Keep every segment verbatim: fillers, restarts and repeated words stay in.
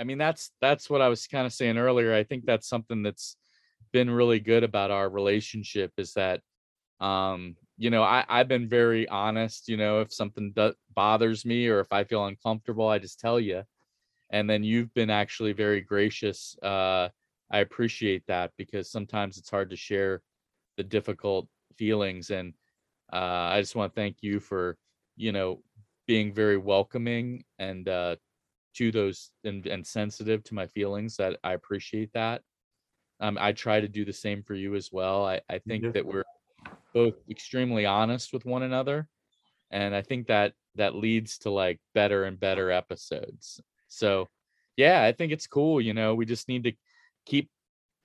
I mean, that's that's what I was kind of saying earlier. I think that's something that's been really good about our relationship is that, um, you know, I, I've been very honest. You know, if something do- bothers me or if I feel uncomfortable, I just tell you. And then you've been actually very gracious. Uh, I appreciate that, because sometimes it's hard to share the difficult feelings. And uh, I just want to thank you for, you know, being very welcoming and uh, to those and, and sensitive to my feelings. That I appreciate that. Um, I try to do the same for you as well. I, I think yeah. that we're both extremely honest with one another. And I think that that leads to like better and better episodes. So, yeah, I think it's cool. You know, we just need to keep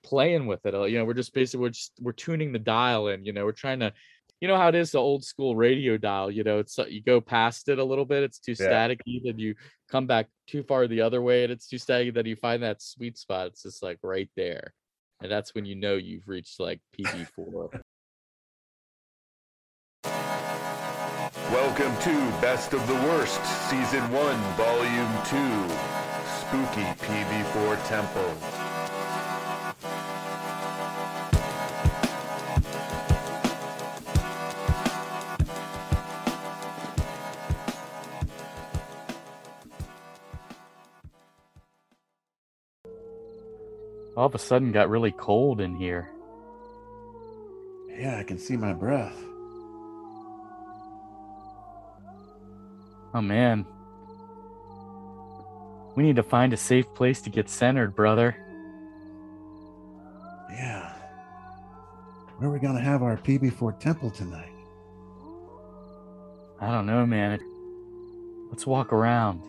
playing with it. You know, we're just basically we're just we're tuning the dial in. You know, we're trying to, you know, how it is the old school radio dial. You know, it's you go past it a little bit, it's too yeah. staticky. Then you come back too far the other way, and it's too staticky. Then you find that sweet spot. It's just like right there, and that's when you know you've reached like P B four. Welcome to Best of the Worst, Season one, Volume two, Spooky P B four Temple. All of a sudden got really cold in here. Yeah, I can see my breath. Oh, man. We need to find a safe place to get centered, brother. Yeah. Where are we going to have our P B four temple tonight? I don't know, man. Let's walk around.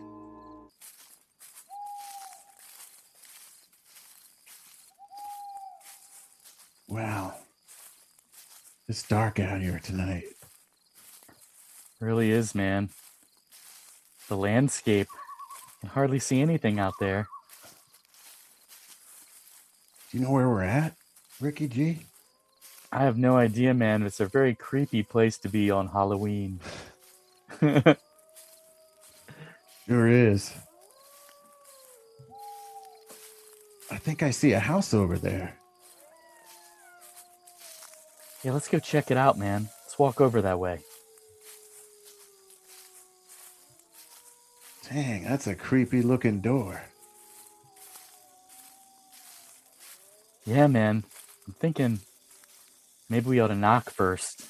Wow. It's dark out here tonight. Really is, man. The landscape. I can hardly see anything out there. Do you know where we're at, Ricky G? I have no idea, man. It's a very creepy place to be on Halloween. Sure is. I think I see a house over there. Yeah, let's go check it out, man. Let's walk over that way. Dang, that's a creepy looking door. Yeah, man. I'm thinking maybe we ought to knock first.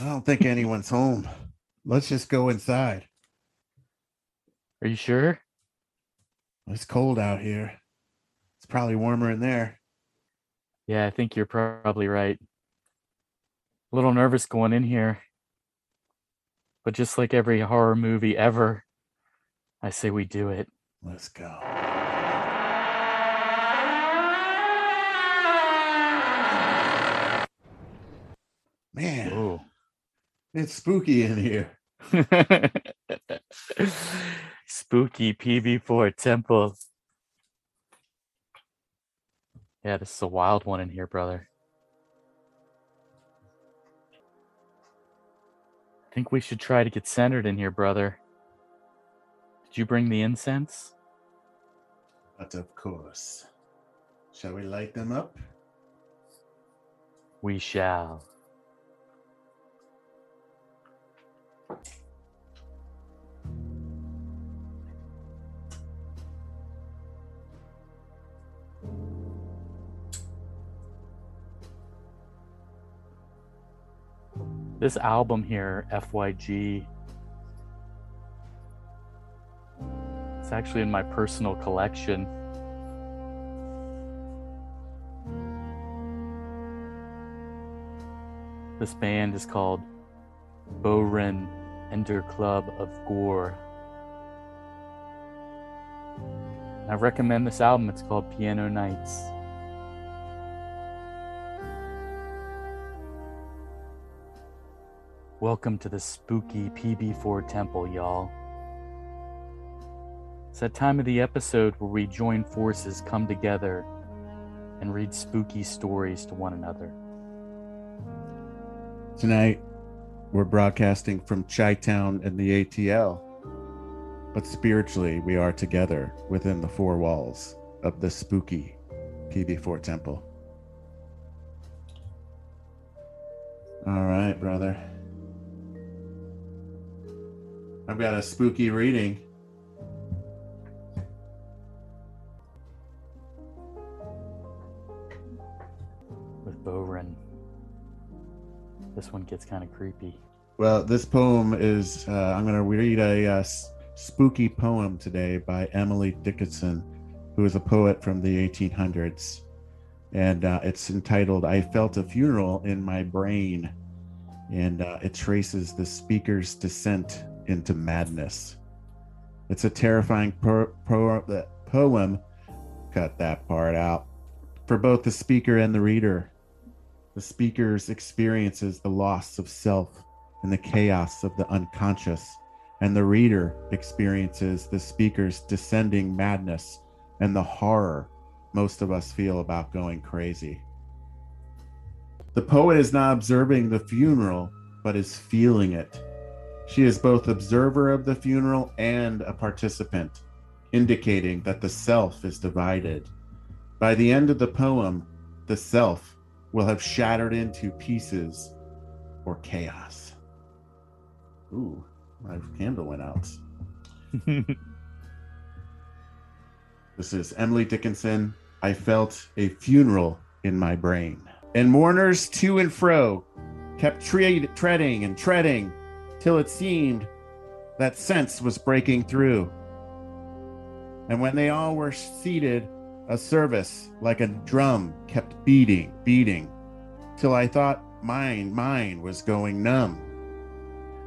I don't think anyone's home. Let's just go inside. Are you sure? It's cold out here. It's probably warmer in there. Yeah, I think you're probably right. A little nervous going in here. But just like every horror movie ever, I say we do it. Let's go. Man, whoa. It's spooky in here. Spooky P B four Temple. Yeah, this is a wild one in here, brother. I think we should try to get centered in here, brother. Did you bring the incense? But of course. Shall we light them up? We shall. This album here, F Y G, it's actually in my personal collection. This band is called Boren, Enter Club of Gore. And I recommend this album. It's called Piano Nights. Welcome to the spooky P B four temple, y'all. It's that time of the episode where we join forces, come together, and read spooky stories to one another. Tonight, we're broadcasting from Chi-Town and the A T L, but spiritually, we are together within the four walls of the spooky P B four temple. All right, brother. I've got a spooky reading. With Boren. This one gets kind of creepy. Well, this poem is, uh, I'm going to read a uh, spooky poem today by Emily Dickinson, who is a poet from the eighteen hundreds. And uh, it's entitled, I Felt a Funeral in My Brain. And uh, it traces the speaker's descent into madness. It's a terrifying po- po- poem, cut that part out, for both the speaker and the reader. The speaker experiences the loss of self and the chaos of the unconscious, and the reader experiences the speaker's descending madness and the horror most of us feel about going crazy. The poet is not observing the funeral, but is feeling it. She is both observer of the funeral and a participant, indicating that the self is divided. By the end of the poem, the self will have shattered into pieces or chaos. Ooh, my candle went out. This is Emily Dickinson, I Felt a Funeral in My Brain. And mourners to and fro kept tre- treading and treading till it seemed that sense was breaking through. And when they all were seated, a service like a drum kept beating, beating, till I thought mine, mine was going numb.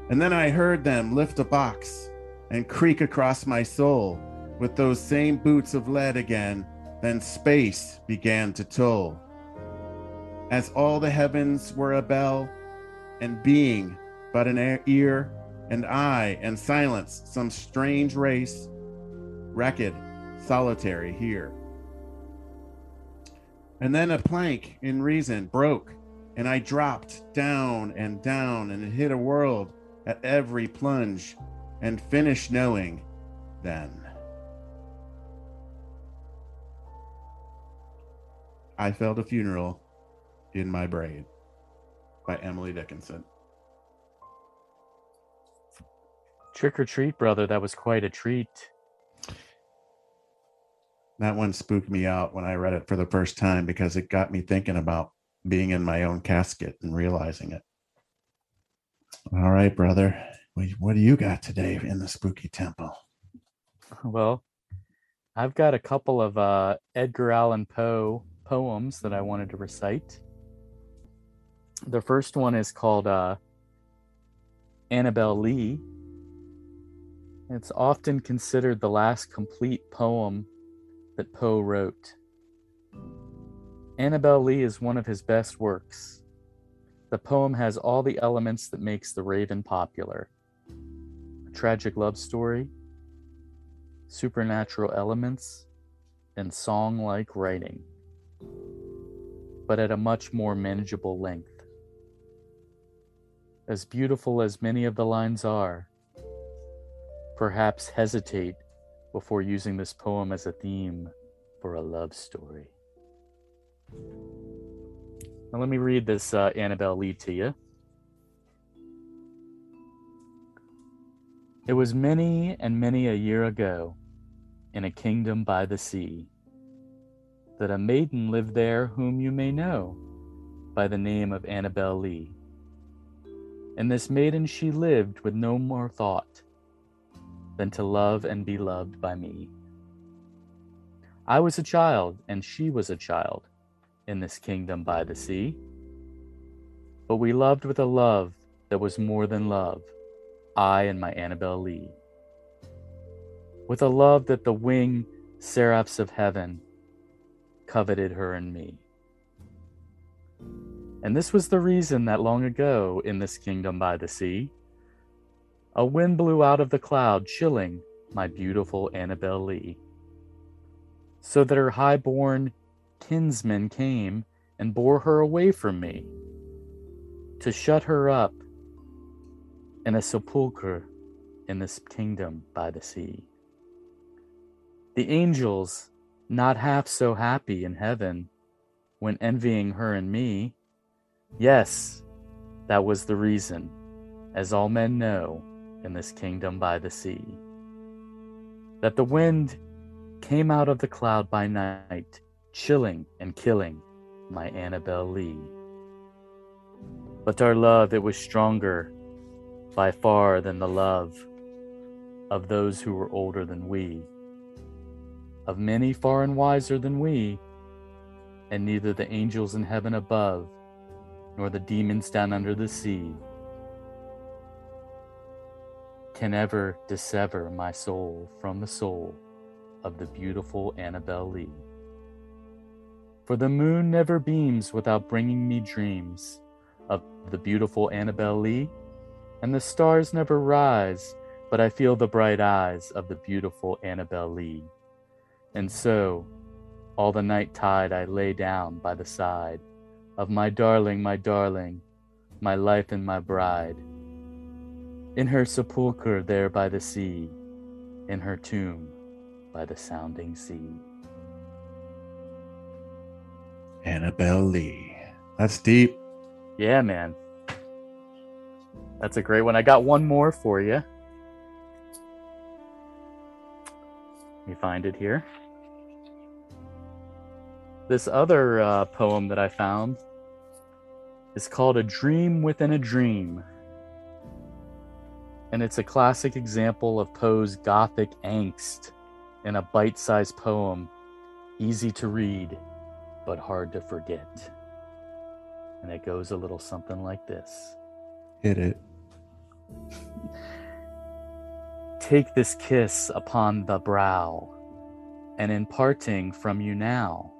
And then I heard them lift a box and creak across my soul with those same boots of lead again, then space began to toll. As all the heavens were a bell, and being but an ear, and I, and silence, some strange race, wrecked, solitary here. And then a plank in reason broke, and I dropped down and down, and it hit a world at every plunge, and finished knowing then. I Felt a Funeral in My Brain by Emily Dickinson. Trick or treat, brother. That was quite a treat. That one spooked me out when I read it for the first time because it got me thinking about being in my own casket and realizing it. All right, brother. What do you got today in the spooky temple? Well, I've got a couple of uh, Edgar Allan Poe poems that I wanted to recite. The first one is called uh, Annabel Lee. It's often considered the last complete poem that Poe wrote. Annabel Lee is one of his best works. The poem has all the elements that makes The Raven popular. A tragic love story, supernatural elements, and song-like writing, but at a much more manageable length. As beautiful as many of the lines are, perhaps hesitate before using this poem as a theme for a love story. Now let me read this uh, Annabel Lee to you. It was many and many a year ago, in a kingdom by the sea, that a maiden lived there whom you may know by the name of Annabel Lee. And this maiden she lived with no more thought than to love and be loved by me. I was a child and she was a child in this kingdom by the sea, but we loved with a love that was more than love, I and my Annabel Lee, with a love that the winged seraphs of heaven coveted her and me. And this was the reason that long ago in this kingdom by the sea, a wind blew out of the cloud, chilling my beautiful Annabel Lee, so that her high-born kinsmen came and bore her away from me, to shut her up in a sepulchre in this kingdom by the sea. The angels, not half so happy in heaven, when envying her and me, yes, that was the reason, as all men know, in this kingdom by the sea, that the wind came out of the cloud by night, chilling and killing my Annabel Lee. But our love, it was stronger by far than the love of those who were older than we, of many far and wiser than we, and neither the angels in heaven above, nor the demons down under the sea, can ever dissever my soul from the soul of the beautiful Annabel Lee. For the moon never beams without bringing me dreams of the beautiful Annabel Lee, and the stars never rise, but I feel the bright eyes of the beautiful Annabel Lee. And so, all the night tide I lay down by the side of my darling, my darling, my life and my bride, in her sepulchre there by the sea, in her tomb by the sounding sea. Annabel Lee. That's deep. Yeah, man. That's a great one. I got one more for you. Let me find it here. This other uh, poem that I found is called A Dream Within a Dream. And it's a classic example of Poe's gothic angst in a bite-sized poem, easy to read, but hard to forget. And it goes a little something like this. Hit it. Take this kiss upon the brow, and in parting from you now,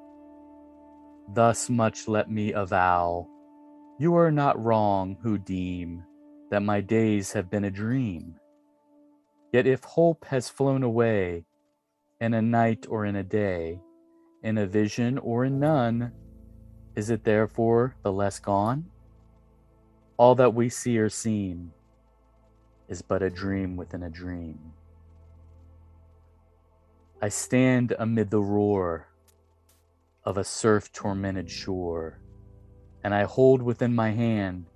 thus much let me avow, you are not wrong who deem that my days have been a dream. Yet if hope has flown away, in a night or in a day, in a vision or in none, is it therefore the less gone? All that we see or seem is but a dream within a dream. I stand amid the roar of a surf-tormented shore, and I hold within my hand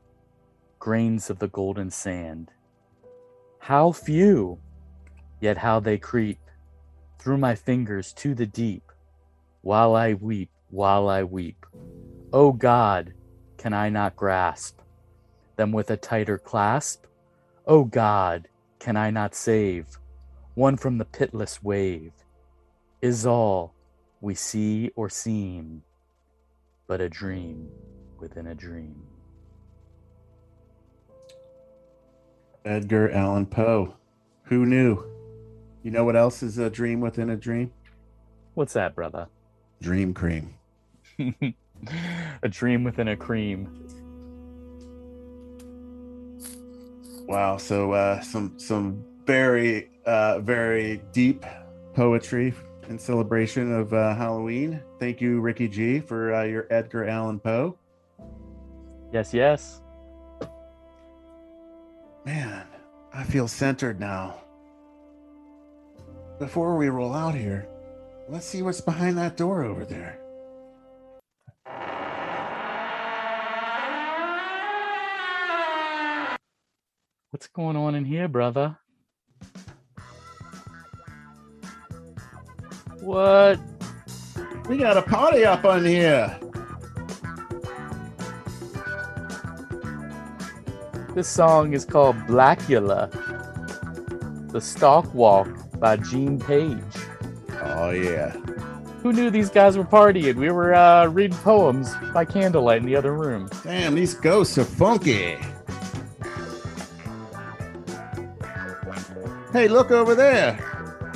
grains of the golden sand. How few, yet how they creep through my fingers to the deep, while I weep, while I weep. O God, can I not grasp them with a tighter clasp? O God, can I not save one from the pitiless wave? Is all we see or seem but a dream within a dream. Edgar Allan Poe. Who knew? You know what else is a dream within a dream? What's that, brother? Dream cream. A dream within a cream. Wow. So uh, some some very, uh, very deep poetry in celebration of uh, Halloween. Thank you, Ricky G, for uh, your Edgar Allan Poe. Yes, yes. Man, I feel centered now. Before we roll out here, let's see what's behind that door over there. What's going on in here, brother? What? We got a party up on here. This song is called Blacula, The Stalk-Walk by Gene Page. Oh, yeah. Who knew these guys were partying? We were uh, reading poems by candlelight in the other room. Damn, these ghosts are funky. Hey, look over there.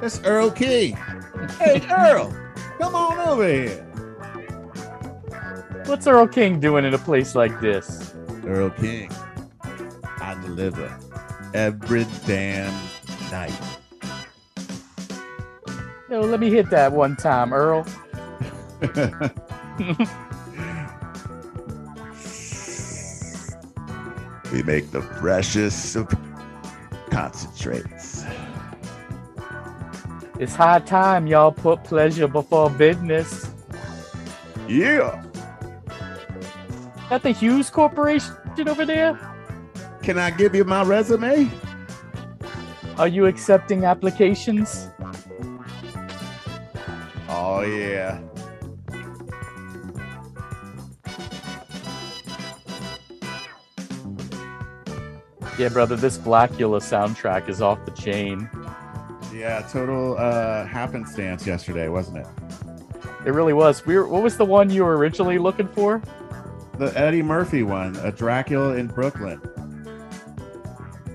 It's Earl King. Hey, Earl, come on over here. What's Earl King doing in a place like this? Earl King, I deliver every damn night. Yo, let me hit that one time, Earl. We make the freshest of concentrates. It's high time y'all put pleasure before business. Yeah. Is that the Hughes Corporation over there? Can I give you my resume? Are you accepting applications? Oh, yeah. Yeah, brother, this Blacula soundtrack is off the chain. Yeah, total uh, happenstance yesterday, wasn't it? It really was. We were, what was the one you were originally looking for? The Eddie Murphy one, A Dracula in Brooklyn.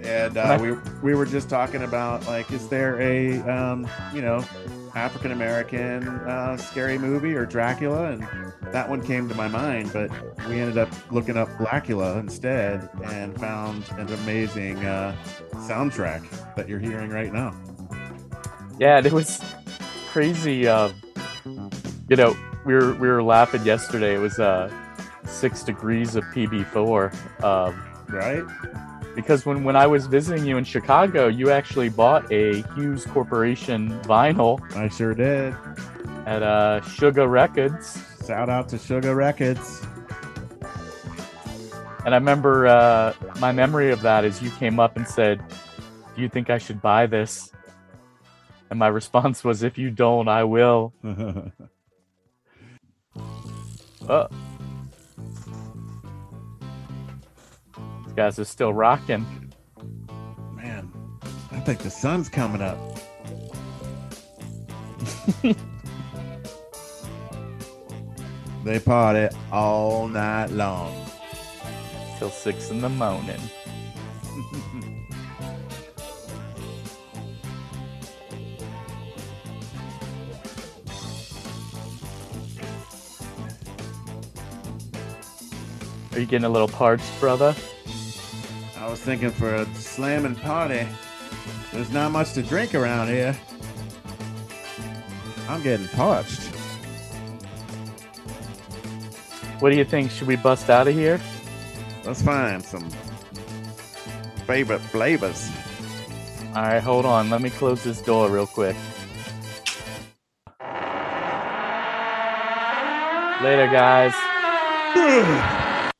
And uh, I... we we were just talking about, like, is there a, um, you know, African-American uh, scary movie or Dracula? And that one came to my mind, but we ended up looking up Blacula instead and found an amazing uh, soundtrack that you're hearing right now. Yeah, it was crazy. Uh, you know, we were, we were laughing yesterday. It was uh, six degrees of P B four. Um, right. Because when, when I was visiting you in Chicago, you actually bought a Hughes Corporation vinyl. I sure did. At uh, Sugar Records. Shout out to Sugar Records. And I remember uh, my memory of that is you came up and said, "Do you think I should buy this?" And my response was, "If you don't, I will." Oh. These guys are still rocking. Man, I think the sun's coming up. They party all night long. Till six in the morning. Are you getting a little parched, brother? I was thinking for a slamming party. There's not much to drink around here. I'm getting parched. What do you think? Should we bust out of here? Let's find some favorite flavors. All right, hold on. Let me close this door real quick. Later, guys.